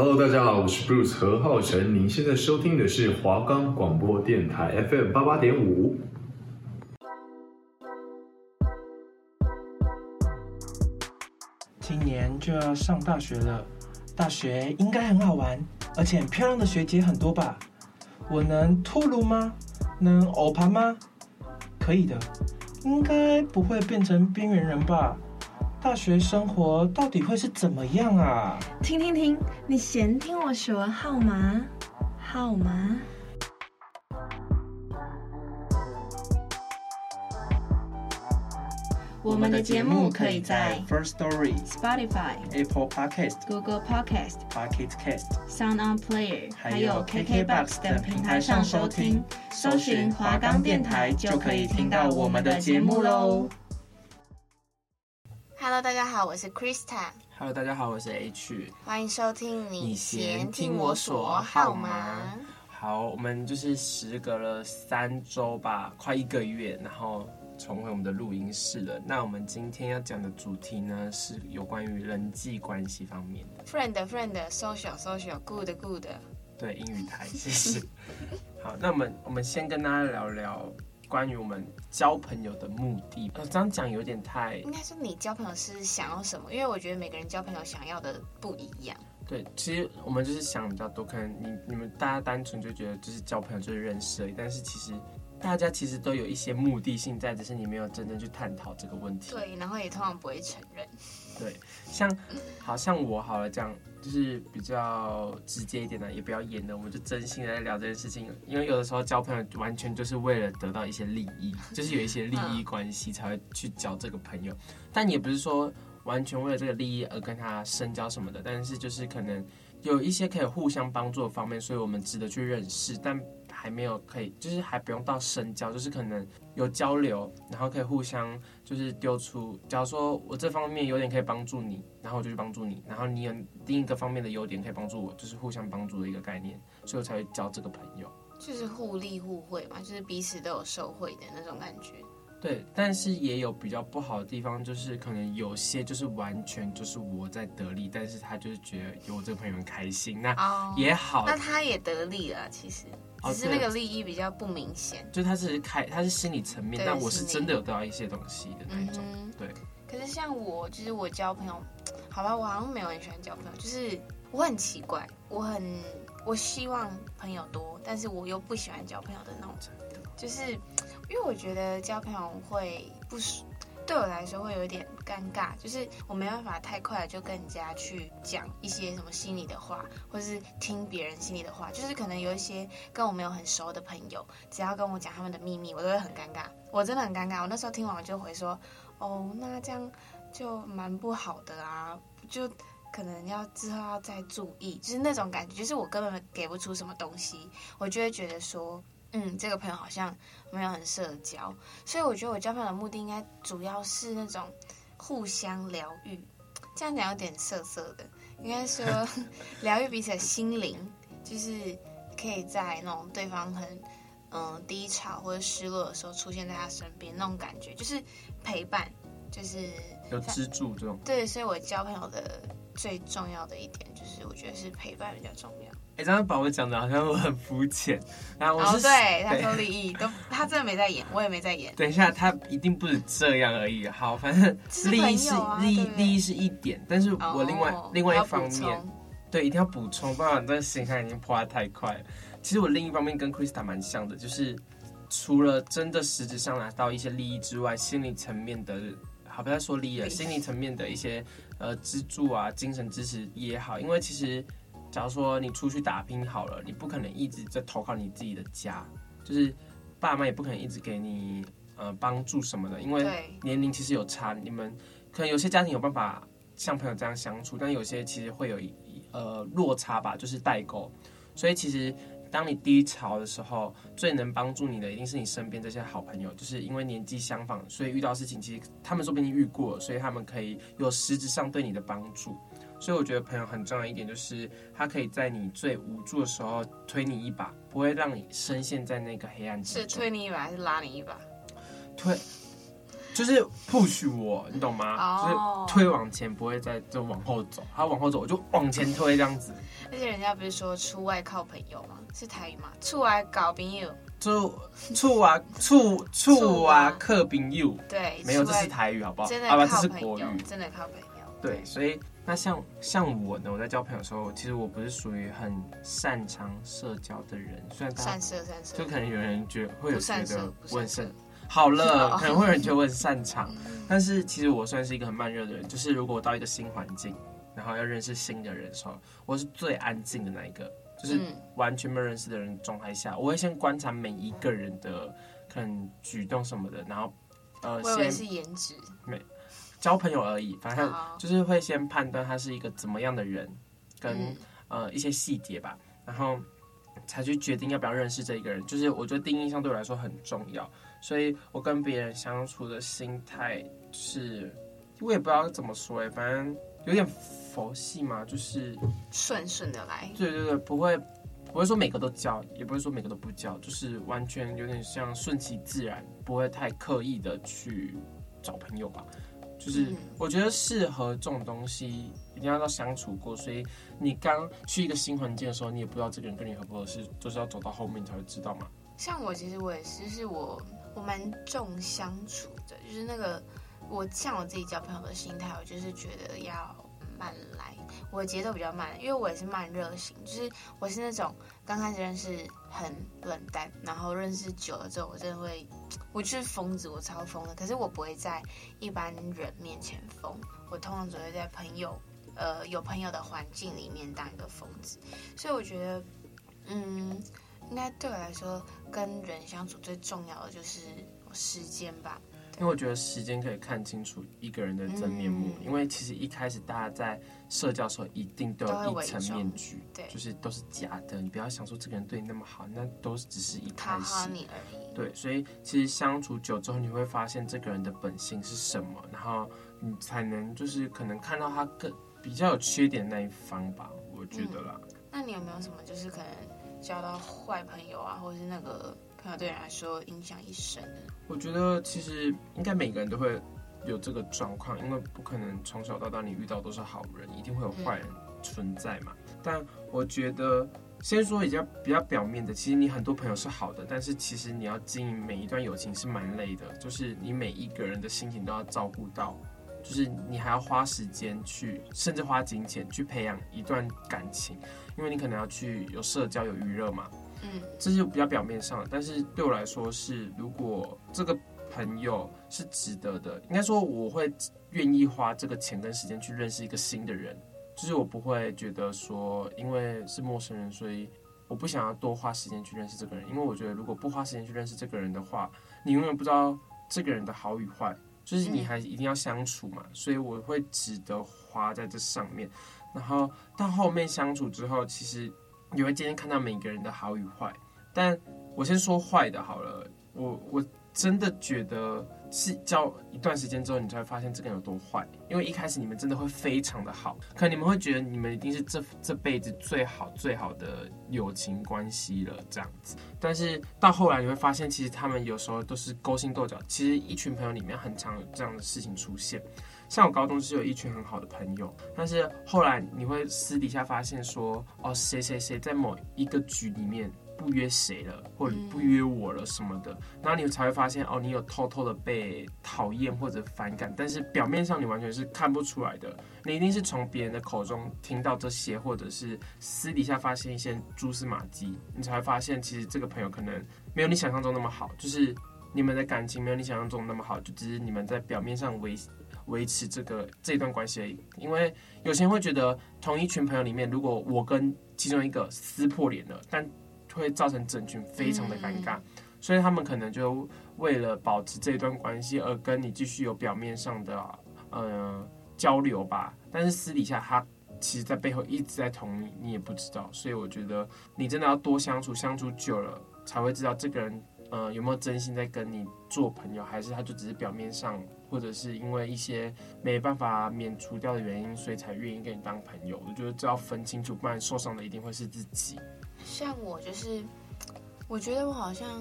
Hello， 大家好，我是 Bruce 何浩晨，您现在收听的是华冈广播电台 FM88.5。今年就要上大学了，大学应该很好玩，而且很漂亮的学姐很多吧？我能脱乳吗？能欧趴吗？可以的，应该不会变成边缘人吧？大学生活到底会是怎么样啊？听，你嫌听我说好吗？好吗？我们的节目可以在 First Story、Spotify、Apple Podcast、Google Podcast、Pocket Cast、Sound On Player， 还有 KK Box 等平台上收听，搜寻华冈电台就可以听到我们的节目喽。Hello， 大家好，我是 Krista。Hello， 大家好，我是 H。欢迎收听你嫌听我所好吗？好，我们就是时隔了3周吧，快1个月，然后重回我们的录音室了。那我们今天要讲的主题呢，是有关于人际关系方面的。Friend，social，good，good。对，英语台，谢谢。好，那我们先跟大家聊聊关于我们交朋友的目的。这样讲有点太……应该说你交朋友是想要什么？因为我觉得每个人交朋友想要的不一样。对，其实我们就是想比较多，可能你们大家单纯就觉得就是交朋友就是认识而已，但是其实大家其实都有一些目的性在，只是你没有真正去探讨这个问题。对，然后也通常不会承认。对，好像我好了，这样就是比较直接一点的，也不要演的，我们就真心的在聊这件事情。因为有的时候交朋友完全就是为了得到一些利益，就是有一些利益关系才会去交这个朋友，但也不是说完全为了这个利益而跟他深交什么的，但是就是可能有一些可以互相帮助的方面，所以我们值得去认识，但还没有可以，就是还不用到深交，就是可能有交流，然后可以互相就是丢出，假如说我这方面有点可以帮助你，然后我就去帮助你，然后你有另一个方面的优点可以帮助我，就是互相帮助的一个概念，所以我才会交这个朋友，就是互利互惠嘛，就是彼此都有受惠的那种感觉。对，但是也有比较不好的地方，就是可能有些就是完全就是我在得利，但是他就是觉得有我这个朋友很开心，那也好，那他也得利了，其实只是那个利益比较不明显，就他是心理层面，但我是真的有得到一些东西的那种。对。可是像我，就是我交朋友，好吧，我好像没有很喜欢交朋友，就是我很奇怪，我希望朋友多，但是我又不喜欢交朋友的那种，就是因为我觉得交朋友会对我来说会有点尴尬，就是我没办法太快就跟人家去讲一些什么心里的话，或是听别人心里的话，就是可能有一些跟我没有很熟的朋友，只要跟我讲他们的秘密，我都会很尴尬，我真的很尴尬。我那时候听完我就回说，哦，那这样就蛮不好的啊，就可能要之后要再注意，就是那种感觉，就是我根本给不出什么东西，我就会觉得说这个朋友好像没有很社交，所以我觉得我交朋友的目的应该主要是那种互相疗愈，这样讲有点色色的，应该说疗愈彼此的心灵，就是可以在那种对方很低潮或者失落的时候出现在他身边那种感觉，就是陪伴，就是有支柱这种。对，所以我交朋友的最重要的一点就是我觉得是陪伴比较重要。这样把我讲的好像我很肤浅，然后我是对他说利益都，他真的没在演，我也没在演。等一下，他一定不是这样而已。好，反正利益是一点，但是我另外一方面，对，一定要补充，不然这形象已经破得太快了。其实我另一方面跟 Krista 蛮像的，就是除了真的实质上拿到一些利益之外，心理层面的，好不要说利益了，心理层面的一些支柱啊，精神支持也好，因为其实，假如说你出去打拼好了，你不可能一直在投靠你自己的家，就是爸妈也不可能一直给你帮助什么的，因为年龄其实有差，你们可能有些家庭有办法像朋友这样相处，但有些其实会有落差吧，就是代沟。所以其实当你低潮的时候，最能帮助你的一定是你身边这些好朋友，就是因为年纪相仿，所以遇到事情其实他们说不定遇过，所以他们可以有实质上对你的帮助。所以我觉得朋友很重要一点就是，他可以在你最无助的时候推你一把，不会让你深陷在那个黑暗之中。是推你一把还是拉你一把？推，就是push我，你懂吗？ Oh. 就是推往前，不会再就往后走。他往后走，我就往前推这样子。而且人家不是说出外靠朋友吗？是台语吗？出外靠朋友。出外靠朋友。对，没有，这是台语好不好？真的靠朋友，这是国语，真的靠朋友。对，所以那像我呢，我在交朋友的时候，其实我不是属于很擅长社交的人，虽然善社，就可能有人觉得会有觉得我很善。好了，可能会有人觉得我很擅长，但是其实我算是一个很慢热的人。就是如果我到一个新环境，然后要认识新的人的时候，我是最安静的那一个，就是完全没有认识的人的状态下，我会先观察每一个人的可能举动什么的，然后我以为是颜值，没交朋友而已，反正就是会先判断他是一个怎么样的人，跟一些细节吧，然后才去决定要不要认识这一个人。就是我觉得第一印象对我来说很重要。所以我跟别人相处的心态是，我也不知道怎么说，反正有点佛系嘛，就是顺的来。对对对，不会说每个都交，也不会说每个都不交，就是完全有点像顺其自然，不会太刻意的去找朋友吧。就是我觉得适合这种东西一定要相处过，所以你刚去一个新环境的时候，你也不知道这个人跟你合不合适，就是要走到后面才会知道嘛。像我其实我也是，就是我蛮重相处的，就是那个我自己交朋友的心态，我就是觉得要慢来，我的节奏比较慢，因为我也是慢热型，就是我是那种刚开始认识很冷淡，然后认识久了之后，我真的会，我就是疯子，我超疯的，可是我不会在一般人面前疯，我通常只会在有朋友的环境里面当一个疯子，所以我觉得，应该对我来说，跟人相处最重要的就是时间吧。因为我觉得时间可以看清楚一个人的真面目，因为其实一开始大家在社交的时候，一定都有一层面具，就是都是假的。你不要想说这个人对你那么好，那都只是一开始。讨好你而已。对，所以其实相处久之后，你会发现这个人的本性是什么，然后你才能就是可能看到他更比较有缺点的那一方吧，我觉得啦。那你有没有什么就是可能交到坏朋友啊，或者是那个朋友对人来说影响一生的？我觉得其实应该每个人都会有这个状况，因为不可能从小到大你遇到都是好人，一定会有坏人存在嘛。但我觉得先说比较表面的，其实你很多朋友是好的，但是其实你要经营每一段友情是蛮累的，就是你每一个人的心情都要照顾到，就是你还要花时间去，甚至花金钱去培养一段感情，因为你可能要去有社交有娱乐嘛，这是比较表面上的。但是对我来说是，如果这个朋友是值得的，应该说我会愿意花这个钱跟时间去认识一个新的人，就是我不会觉得说因为是陌生人，所以我不想要多花时间去认识这个人，因为我觉得如果不花时间去认识这个人的话，你永远不知道这个人的好与坏。就是你还一定要相处嘛，所以我会值得花在这上面。然后到后面相处之后，其实你会渐渐看到每个人的好与坏。但我先说坏的好了，我真的觉得是交一段时间之后，你才会发现这个人有多坏。因为一开始你们真的会非常的好，可能你们会觉得你们一定是这辈子最好最好的友情关系了这样子。但是到后来你会发现，其实他们有时候都是勾心斗角。其实一群朋友里面很常有这样的事情出现。像我高中是有一群很好的朋友，但是后来你会私底下发现说，哦，谁谁谁在某一个局里面不约谁了，或者不约我了什么的，然后你才会发现哦，你有偷偷的被讨厌或者反感，但是表面上你完全是看不出来的，你一定是从别人的口中听到这些，或者是私底下发现一些蛛丝马迹，你才会发现其实这个朋友可能没有你想象中那么好，就是你们的感情没有你想象中那么好，就只是你们在表面上维持这段关系而已。因为有些人会觉得同一群朋友里面，如果我跟其中一个撕破脸了，但会造成整群非常的尴尬，所以他们可能就为了保持这一段关系而跟你继续有表面上的交流吧，但是私底下他其实在背后一直在捅你，你也不知道。所以我觉得你真的要多相处，相处久了才会知道这个人有没有真心在跟你做朋友，还是他就只是表面上，或者是因为一些没办法免除掉的原因，所以才愿意跟你当朋友。我觉得这要分清楚，不然受伤的一定会是自己。像我就是，我觉得我好像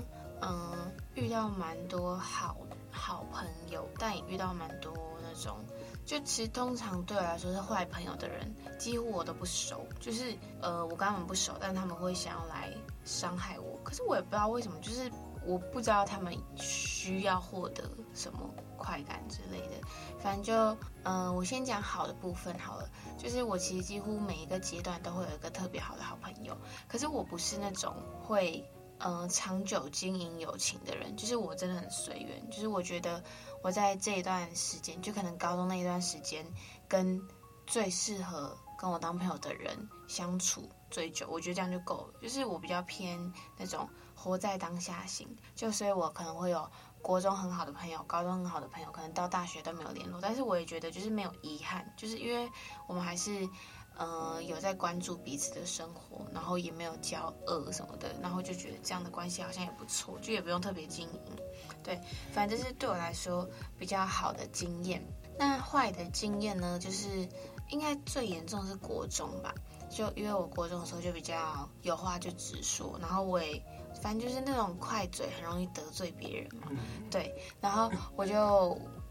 遇到蛮多好好朋友，但也遇到蛮多那种，就其实通常对我来说是坏朋友的人，几乎我都不熟，就是我跟他们不熟，但他们会想要来伤害我，可是我也不知道为什么，就是我不知道他们需要获得什么快感之类的。反正就我先讲好的部分好了，就是我其实几乎每一个阶段都会有一个特别好的好朋友，可是我不是那种会长久经营友情的人，就是我真的很随缘，就是我觉得我在这一段时间，就可能高中那一段时间，跟最适合跟我当朋友的人相处最久，我觉得这样就够了。就是我比较偏那种活在当下型，就所以我可能会有国中很好的朋友，高中很好的朋友，可能到大学都没有联络，但是我也觉得就是没有遗憾，就是因为我们还是有在关注彼此的生活，然后也没有交恶什么的，然后就觉得这样的关系好像也不错，就也不用特别经营。对，反正这是对我来说比较好的经验。那坏的经验呢，就是应该最严重的是国中吧，就因为我国中的时候就比较有话就直说，然后我也反正就是那种快嘴，很容易得罪别人嘛。对，然后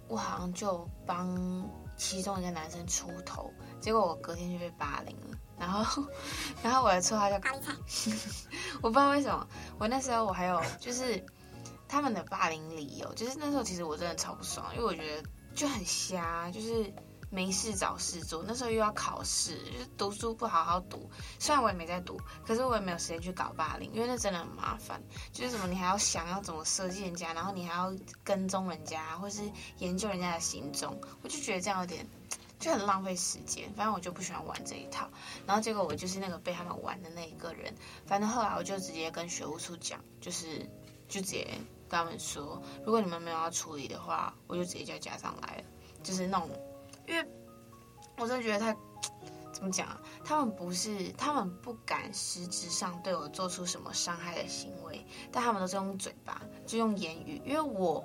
我好像就帮其中一个男生出头，结果我隔天就被霸凌了。然后我的绰号叫高丽菜，我不知道为什么。我那时候我还有就是他们的霸凌理由，就是那时候其实我真的超不爽，因为我觉得就很瞎，就是没事找事做。那时候又要考试，就是读书不好好读，虽然我也没在读，可是我也没有时间去搞霸凌，因为那真的很麻烦。就是什么你还要想要怎么设计人家，然后你还要跟踪人家，或是研究人家的行踪，我就觉得这样有点就很浪费时间。反正我就不喜欢玩这一套，然后结果我就是那个被他们玩的那一个人。反正后来我就直接跟学务处讲，就直接跟他们说，如果你们没有要处理的话，我就直接叫家长来了，就是那种。因为我真的觉得他怎么讲啊？他们不敢实质上对我做出什么伤害的行为，但他们都是用嘴巴，就用言语。因为我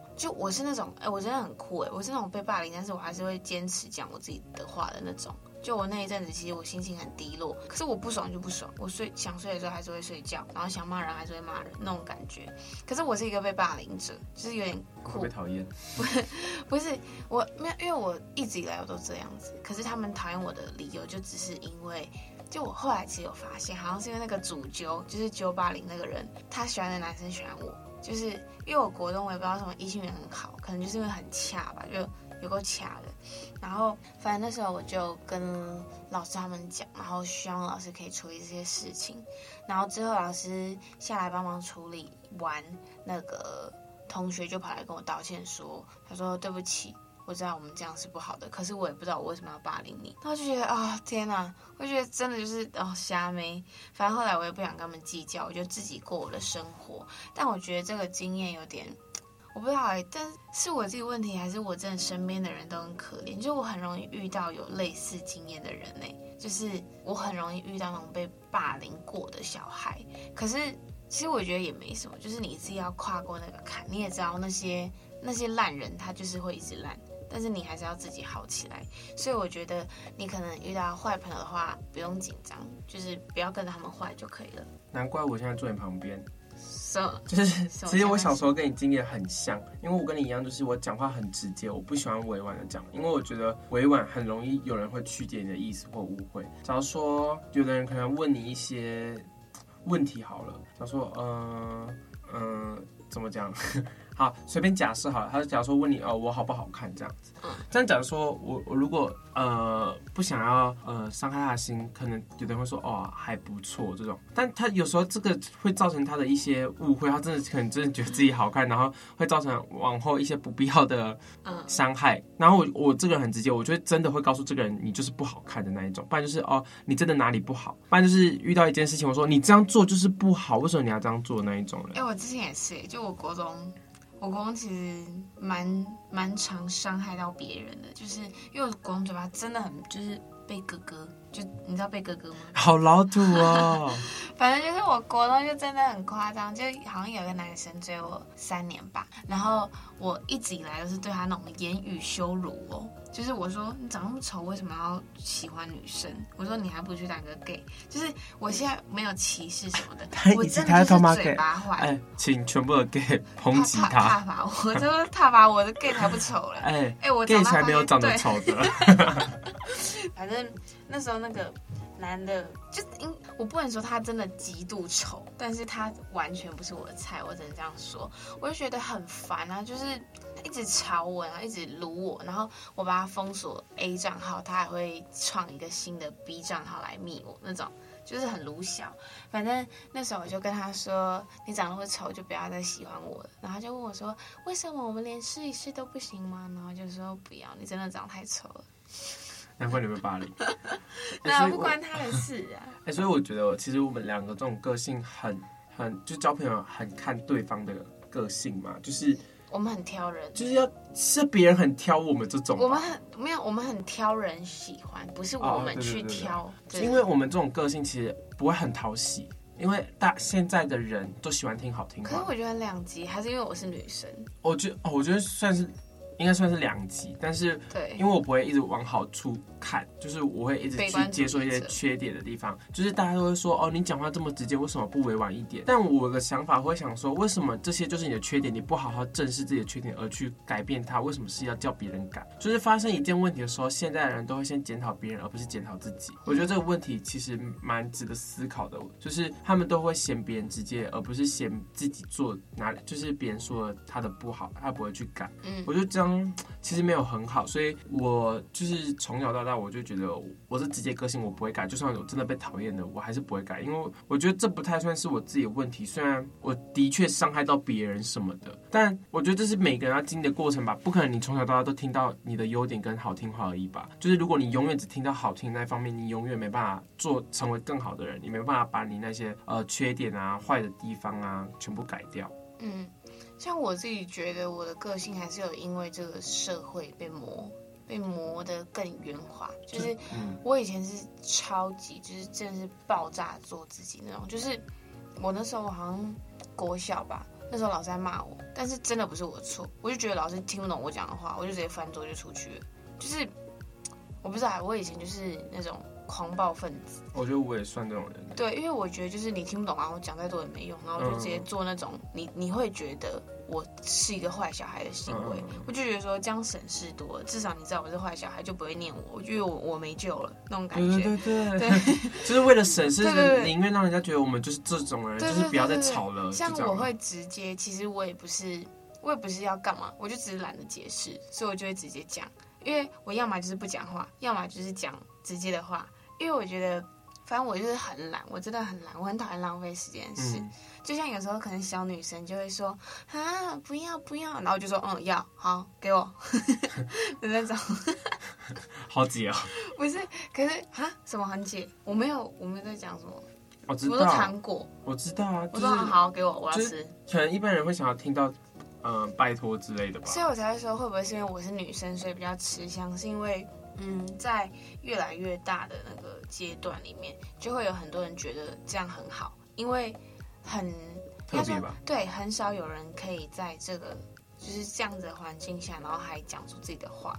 是那种，我真的很酷我是那种被霸凌，但是我还是会坚持讲我自己的话的那种。就我那一阵子，其实我心情很低落，可是我不爽就不爽，我想睡的时候还是会睡觉，然后想骂人还是会骂人那种感觉。可是我是一个被霸凌者，就是有点酷，会被讨厌。不是我没有，因为我一直以来我都这样子。可是他们讨厌我的理由，就只是因为，就我后来其实有发现，好像是因为那个主揪，就是揪霸凌那个人，他喜欢的男生喜欢我，就是因为我国中我也不知道什么异性缘很好，可能就是因为很恰吧，就有够恰的。然后反正那时候我就跟老师他们讲，然后希望老师可以处理这些事情，然后之后老师下来帮忙处理完，那个同学就跑来跟我道歉说，他说对不起，我知道我们这样是不好的，可是我也不知道我为什么要霸凌你。然后就觉得天哪，我觉得真的就是瞎妹。反正后来我也不想跟他们计较，我就自己过我的生活。但我觉得这个经验有点，我不知道但是我自己问题，还是我真的身边的人都很可怜，就我很容易遇到有类似经验的人就是我很容易遇到那种被霸凌过的小孩。可是其实我觉得也没什么，就是你自己要跨过那个坎。你也知道那些烂人他就是会一直烂，但是你还是要自己好起来。所以我觉得你可能遇到坏朋友的话，不用紧张，就是不要跟着他们坏就可以了。难怪我现在坐你旁边。就是其实我小时候跟你经验很像，因为我跟你一样，就是我讲话很直接，我不喜欢委婉的讲，因为我觉得委婉很容易有人会曲解你的意思或误会。假如说有的人可能问你一些问题好了，假如说怎么讲？好，随便假设好了，他假如说问你我好不好看这样子，这样假如说我如果不想要伤害他的心，可能有人会说还不错这种，但他有时候这个会造成他的一些误会，他真的可能真的觉得自己好看，然后会造成往后一些不必要的伤害。然后我这个人很直接，我就真的会告诉这个人你就是不好看的那一种，不然就是你真的哪里不好，不然就是遇到一件事情我说你这样做就是不好，为什么你要这样做那一种人。我之前也是，就我国中其实蛮常伤害到别人的，就是因为我国中嘴巴真的很就是贝哥哥，就你知道贝哥哥吗？好老土哦。反正就是我国中就真的很夸张，就好像有一个男生追我3年吧，然后我一直以来都是对他那种言语羞辱哦，就是我说你长那么丑为什么要喜欢女生，我说你还不去当个 gay， 就是我现在没有歧视什么的，我真的就是嘴巴坏、哎、请全部的 gay 抨击他，踏伐我，这个踏伐我的 gay 才不丑了，哎哎，我 gay 才没有长得丑的。反正那时候那个男的就我不能说他真的极度丑，但是他完全不是我的菜，我只能这样说。我就觉得很烦啊，就是一直吵我，然后一直撸我，然后我把他封锁 A 账号，他还会创一个新的 B 账号来密我，那种就是很撸小。反正那时候我就跟他说，你长得会丑就不要再喜欢我了。然后他就问我说，为什么我们连试一试都不行吗？然后就说不要，你真的长得太丑了。难怪你被霸凌。那不关他的事啊。哎，所以我觉得，其实我们两个这种个性很，就交朋友很看对方的个性嘛，就是我们很挑人，就是要是别人很挑我们这种，我们很没有，我们很挑人喜欢，不是我们去挑。哦、对对对对对，因为我们这种个性其实不会很讨喜，因为现在的人都喜欢听好听话。可是我觉得两极，还是因为我是女生。我觉得算是。应该算是两极，但是因为我不会一直往好处看，就是我会一直去接受一些缺点的地方。就是大家都会说，哦，你讲话这么直接，为什么不委婉一点？但我的想法会想说，为什么这些就是你的缺点，你不好好正视自己的缺点而去改变它？为什么是要叫别人改？就是发生一件问题的时候，现在的人都会先检讨别人，而不是检讨自己。我觉得这个问题其实蛮值得思考的，就是他们都会嫌别人直接，而不是嫌自己做哪里，就是别人说他的不好，他不会去改。我就这样。其实没有很好，所以我就是从小到大，我就觉得我是直接个性，我不会改。就算我真的被讨厌的，我还是不会改，因为我觉得这不太算是我自己的问题。虽然我的确伤害到别人什么的，但我觉得这是每个人要经历的过程吧。不可能你从小到大都听到你的优点跟好听话而已吧？就是如果你永远只听到好听那方面，你永远没办法成为更好的人，你没办法把你那些缺点啊、坏的地方啊全部改掉。嗯。像我自己觉得我的个性还是有因为这个社会被磨得更圆滑，就是我以前是超级就是真的是爆炸做自己那种，就是我那时候好像国小吧，那时候老师在骂我，但是真的不是我的错，我就觉得老师听不懂我讲的话，我就直接翻桌就出去了，就是我不知道，我以前就是那种狂暴分子，我觉得我也算这种人。对，因为我觉得就是你听不懂啊，我讲再多也没用，然后我就直接做那种你会觉得我是一个坏小孩的行为，我就觉得说这样省事多了，至少你知道我是坏小孩就不会念我，我觉得我没救了那种感觉。对对 对, 對，就是为了省事，宁愿让人家觉得我们就是这种人，對對對對，就是不要再吵了。像我会直接，其实我也不是要干嘛，我就只是懒得解释，所以我就会直接讲，因为我要么就是不讲话，要么就是讲直接的话。因为我觉得，反正我就是很懒，我真的很懒，我很讨厌浪费时间的事。就像有时候可能小女生就会说啊，不要不要，然后我就说要好给我的那种。好解啊、哦！不是，可是啊什么很解？我没有在讲什么。我知道。我说糖果。我知道啊。就是、我说好给我，我要吃。就是、可能一般人会想要听到。拜托之类的吧，所以我才会说，会不会是因为我是女生，所以比较吃香？是因为，在越来越大的那个阶段里面，就会有很多人觉得这样很好，因为很特别吧？对，很少有人可以在这个就是这样子的环境下，然后还讲出自己的话，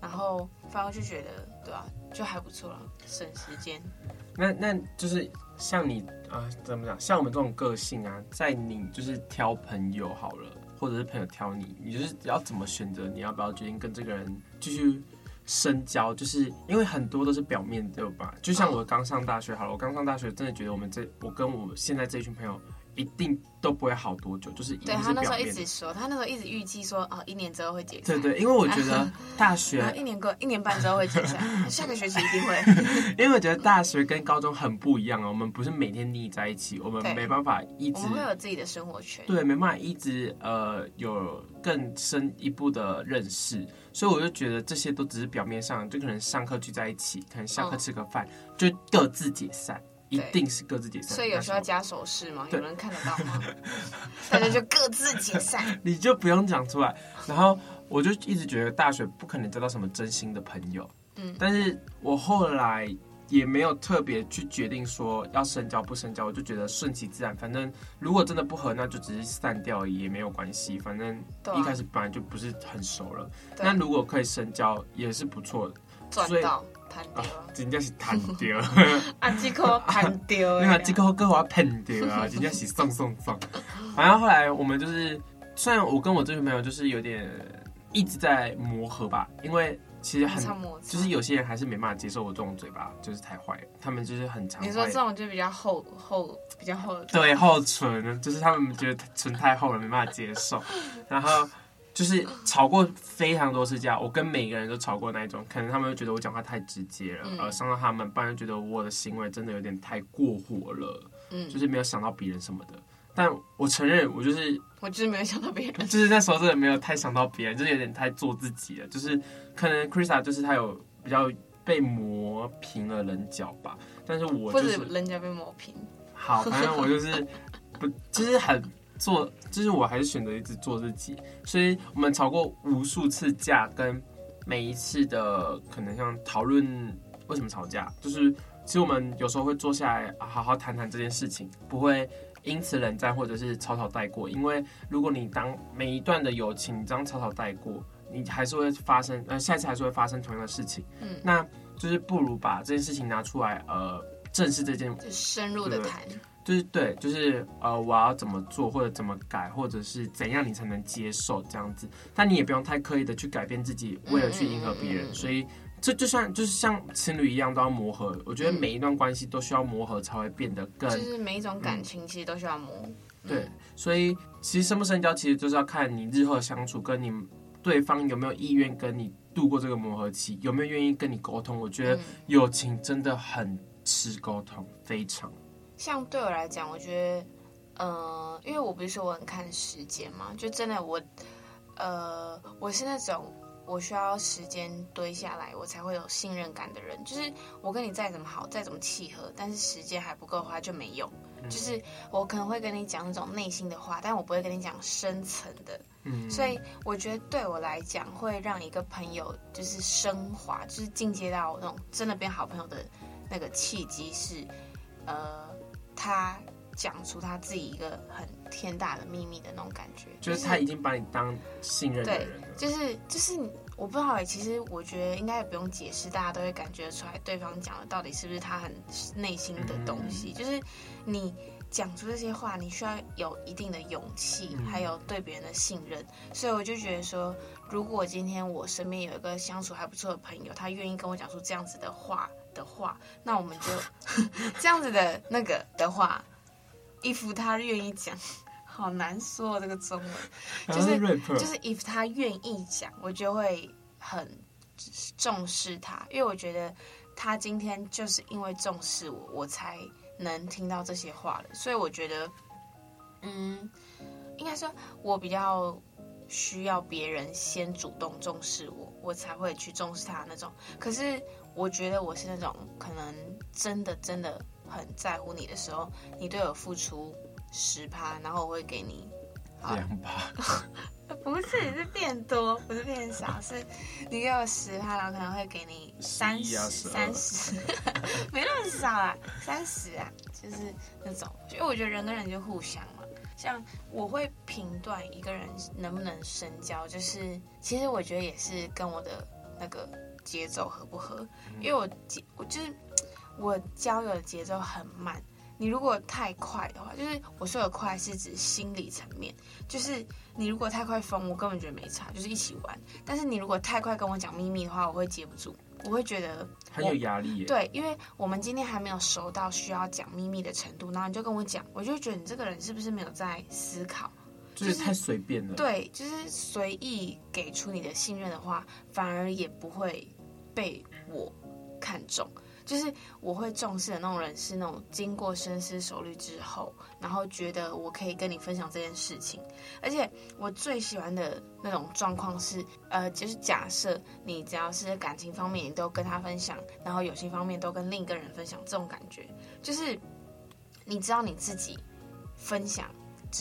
然后反而就觉得，对啊，就还不错了，省时间。那就是像你怎么讲？像我们这种个性啊，在你就是挑朋友好了。或者是朋友挑你，你就是要怎么选择？你要不要决定跟这个人继续深交？就是因为很多都是表面的吧。就像我刚上大学好了，我刚上大学真的觉得我跟我现在这群朋友一定都不会好多久，就是一定是表面的。对，他那时候一直说，他那时候一直预计说哦，1年之后会解散。对对，因为我觉得大学1年半之后会解散，下个学期一定会。因为我觉得大学跟高中很不一样啊，我们不是每天腻在一起，我们没办法一直，我们会有自己的生活圈，对，没办法一直有更深一步的认识，所以我就觉得这些都只是表面上，就可能上课聚在一起，可能下课吃个饭，就各自解散。一定是各自解散，所以有时候要加手势吗？有人看得到吗？大家就各自解散，你就不用讲出来。然后我就一直觉得大学不可能交到什么真心的朋友，嗯，但是我后来也没有特别去决定说要深交不深交，我就觉得顺其自然，反正如果真的不合，那就只是散掉也没有关系，反正一开始本来就不是很熟了。那如果可以深交也是不错的，赚到赚到，真的是赚到啊！这个赚到的，对啊，这个跟我骗到啊，真的是送送送。然后后来我们就是，虽然我跟我这群朋友就是有点一直在磨合吧，因为其实很就是有些人还是没办法接受我这种嘴巴就是太坏，他们就是很常。你说这种就比较厚比较厚的，对，厚唇，就是他们觉得唇太厚了没办法接受，然后就是吵过非常多次架，我跟每个人都吵过那一种，可能他们就觉得我讲话太直接了，伤到他们，不然觉得我的行为真的有点太过火了，就是没有想到别人什么的。但我承认，我就是没有想到别人，就是那时候真的没有太想到别人，就是有点太做自己了。就是可能 Krista 就是她有比较被磨平了棱角吧，但是我就是棱角被磨平。好，反正我就是不，就是很做，就是我还是选择一直做自己。所以我们吵过无数次架，跟每一次的可能像讨论为什么吵架，就是其实我们有时候会坐下来好好谈谈这件事情，不会因此冷战或者是草草带过，因为如果你当每一段的友情你这样草草带过，你还是会发生下次还是会发生同样的事情，那就是不如把这件事情拿出来正视这件，就深入的谈，就是对，就是我要怎么做或者怎么改或者是怎样你才能接受这样子，但你也不用太刻意的去改变自己为了去迎合别人，所以这就是像情侣一样都要磨合，我觉得每一段关系都需要磨合才会变得更，就是每一种感情其实都需要磨，对，所以其实深不深交其实就是要看你日后相处跟你对方有没有意愿跟你度过这个磨合期，有没有愿意跟你沟通，我觉得友情真的很吃沟通，非常。像对我来讲，我觉得因为我不是说我很看时间嘛，就真的我是那种我需要时间堆下来我才会有信任感的人，就是我跟你再怎么好再怎么契合，但是时间还不够的话就没有，就是我可能会跟你讲那种内心的话，但我不会跟你讲深层的，所以我觉得对我来讲会让一个朋友就是升华，就是进阶到那种真的变好朋友的那个契机是他讲出他自己一个很天大的秘密的那种感觉，就是他已经把你当信任的人了。对，就是我不知道其实我觉得应该也不用解释，大家都会感觉出来对方讲的到底是不是他很内心的东西。就是你讲出这些话，你需要有一定的勇气，还有对别人的信任。所以我就觉得说，如果今天我身边有一个相处还不错的朋友，他愿意跟我讲出这样子的话，那我们就这样子的那个的话。if 他愿意讲，好难说这个中文，就是 if 他愿意讲，我就会很重视他，因为我觉得他今天就是因为重视我，我才能听到这些话了。所以我觉得，应该说，我比较需要别人先主动重视我，我才会去重视他那种。可是我觉得我是那种可能真的。很在乎你的时候，你对我付出10%，然后我会给你2%，不是变多，不是变少，是你给我10%，然后可能会给你30，没那么少啦，30啊，就是那种。因为我觉得人跟人就互相嘛，像我会评断一个人能不能深交，就是其实我觉得也是跟我的那个节奏合不合，因为我就是。我交友的节奏很慢，你如果太快的话，就是我说的快是指心理层面，就是你如果太快疯，我根本觉得没差，就是一起玩。但是你如果太快跟我讲秘密的话，我会接不住，我会觉得很有压力耶。对，因为我们今天还没有熟到需要讲秘密的程度，然后你就跟我讲，我就觉得你这个人是不是没有在思考，就是太随便了。对，就是随意给出你的信任的话，反而也不会被我看中。就是我会重视的那种人是那种经过深思熟虑之后，然后觉得我可以跟你分享这件事情。而且我最喜欢的那种状况是就是假设你只要是感情方面你都跟他分享，然后友情方面都跟另一个人分享，这种感觉就是你知道你自己分享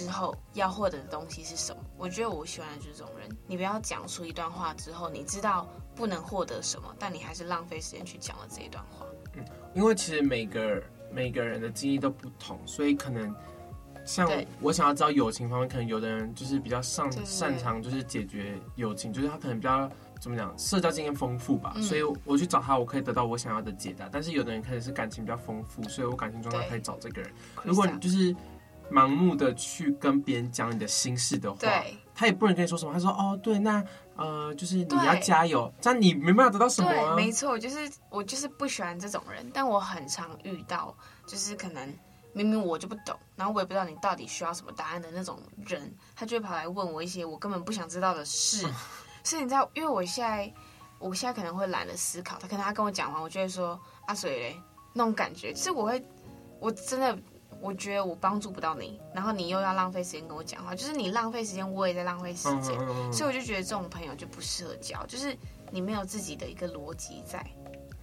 之后要获得的东西是什么。我觉得我喜欢的就是这种人，你不要讲出一段话之后你知道不能获得什么，但你还是浪费时间去讲了这一段话。因为其实每个人的经历都不同，所以可能像我想要知道友情方面，可能有的人就是比较擅长就是解决友情，就是他可能比较怎么讲社交经验丰富吧，所以我去找他我可以得到我想要的解答。但是有的人可能是感情比较丰富，所以我感情状态可以找这个人。如果你就是盲目的去跟别人讲你的心事的话，他也不能跟你说什么，他说哦对那就是你要加油，这样你没办法得到什么啊。对没错，就是我就是不喜欢这种人。但我很常遇到就是可能明明我就不懂，然后我也不知道你到底需要什么答案的那种人，他就会跑来问我一些我根本不想知道的事。所以你知道，因为我现在可能会懒得思考，他跟我讲完，我就会说啊，所以咧那种感觉，就是我真的我觉得我帮助不到你，然后你又要浪费时间跟我讲话，就是你浪费时间，我也在浪费时间，所以我就觉得这种朋友就不适合交，就是你没有自己的一个逻辑在，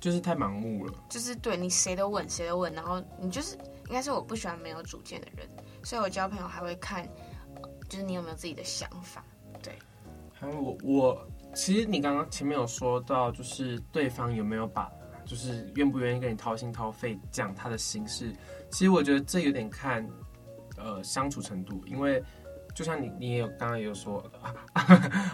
就是太盲目了，就是对你谁都问，然后你就是。应该是我不喜欢没有主见的人，所以我交朋友还会看，就是你有没有自己的想法。对，还有我其实你刚刚前面有说到，就是对方有没有把，就是愿不愿意跟你掏心掏肺讲他的心事。其实我觉得这有点看，相处程度，因为就像你也有刚刚也有说，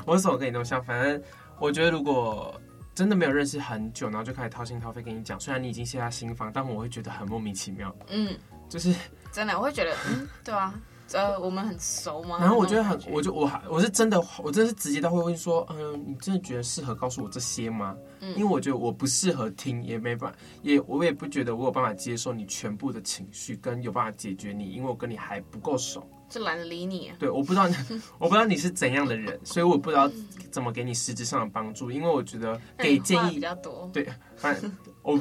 我为什么跟你那么像？反正我觉得如果。真的没有认识很久，然后就开始掏心掏肺跟你讲。虽然你已经卸下心防，但我会觉得很莫名其妙。就是真的，我会觉得，对啊，我们很熟吗？然后我觉得很，我是真的，我真的是直接到会问说，你真的觉得适合告诉我这些吗？因为我觉得我不适合听，也没办法，我也不觉得我有办法接受你全部的情绪，跟有办法解决你，因为我跟你还不够熟。就懒得理你、啊。对，我不知道你是怎样的人，所以我不知道怎么给你实质上的帮助，因为我觉得给建议比较多。对，反正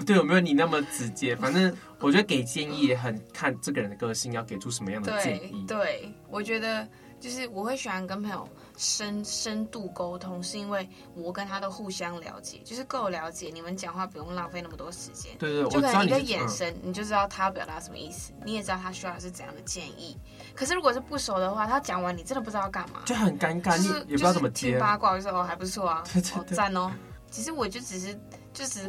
对我没有你那么直接，反正我觉得给建议也很看这个人的个性，要给出什么样的建议。对，我觉得就是我会喜欢跟朋友深度沟通，是因为我跟他都互相了解，就是够了解，你们讲话不用浪费那么多时间。对，就可能一个眼神你就知道他要表达什么意思，你也知道他需要的是怎样的建议。可是如果是不熟的话，他讲完你真的不知道干嘛，就很尴尬，你也不知道怎么接。就是听八卦就是还不错啊，好赞哦。其实我就只是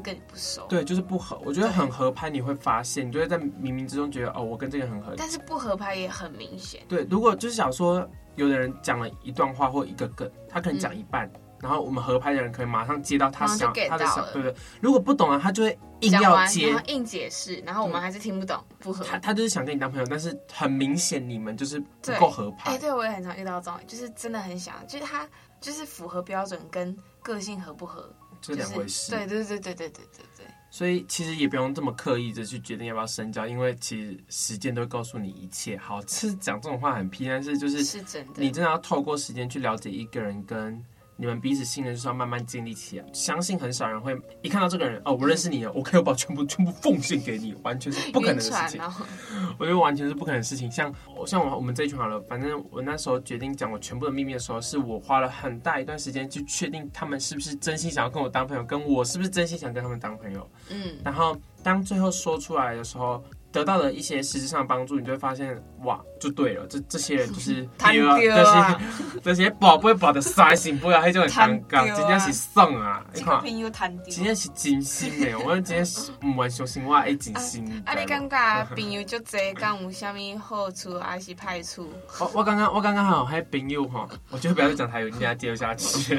跟你不熟，对，就是不合。我觉得很合拍，你会发现，你就会在冥冥之中觉得哦，我跟这个人很合。但是不合拍也很明显。对，如果就是想说，有的人讲了一段话或一个梗，他可能讲一半，然后我们合拍的人可以马上接到他想他的想，对不对？如果不懂了，他就会硬要接，然后硬解释，然后我们还是听不懂，不合。他就是想跟你当朋友，但是很明显你们就是不够合拍。对，我也很常遇到这种，就是真的很想，就是他就是符合标准跟个性合不合。这两回事，就是，对。所以其实也不用这么刻意的去决定要不要深交，因为其实时间都会告诉你一切。好，是讲这种话很屁，但是就是你真的要透过时间去了解一个人，跟你们彼此信任就是要慢慢建立起来。相信很少人会一看到这个人哦，我认识你了，我可以把全部奉献给你，完全是不可能的事情。我觉得完全是不可能的事情。像我们这一群好了，反正我那时候决定讲我全部的秘密的时候，是我花了很大一段时间去确定他们是不是真心想要跟我当朋友，跟我是不是真心想跟他们当朋友。然后当最后说出来的时候，得到了一些实质上的帮助，你就会发现，哇，就对了，这些人就是这些宝贝宝的塞心，不要，他就很尴尬，真正是送啊，你看，真正是真心的，我真是唔愿相信我爱真心。啊，你感觉朋友足多，敢有虾米好处还是坏处？我刚刚好还朋友哈，我觉得不要再讲台语，你要接下去。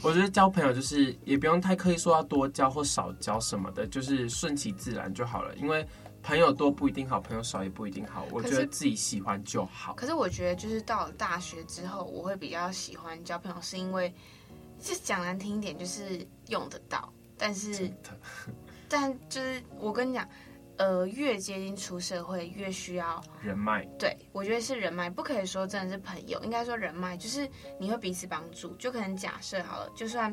我觉得交朋友就是也不用太刻意说要多交或少交什么的，就是顺其自然就好了，因为。朋友多不一定好，朋友少也不一定好，我觉得自己喜欢就好。可是我觉得就是到了大学之后，我会比较喜欢交朋友，是因为就讲难听一点，就是用得到，但就是我跟你讲，越接近出社会越需要人脉。对，我觉得是人脉，不可以说真的是朋友，应该说人脉，就是你会彼此帮助。就可能假设好了，就算。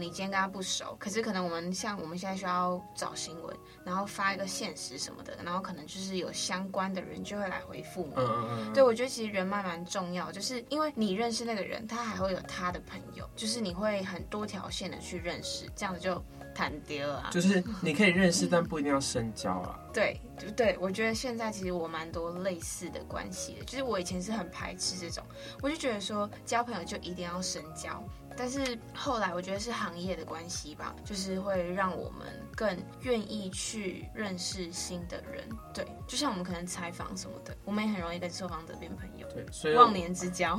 你今天跟他不熟，可是可能我们现在需要找新闻，然后发一个限时什么的，然后可能就是有相关的人就会来回复你。对，我觉得其实人脉蛮重要，就是因为你认识那个人，他还会有他的朋友，就是你会很多条线的去认识，这样子就谈丢啊，就是你可以认识但不一定要深交啊。对对，我觉得现在其实我蛮多类似的关系的，就是我以前是很排斥这种，我就觉得说交朋友就一定要深交，但是后来我觉得是行业的关系吧，就是会让我们更愿意去认识新的人。对，就像我们可能采访什么的，我们也很容易跟受访者变朋友。对，所以忘年之交，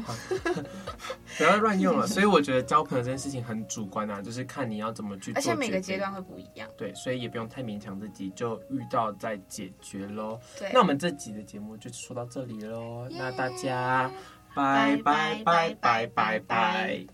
不要乱用了。所以我觉得交朋友这件事情很主观啊，就是看你要怎么去做决定，而且每个阶段会不一样。对，所以也不用太勉强自己，就遇到再解决咯。对，那我们这集的节目就说到这里咯，那大家拜拜拜拜拜拜。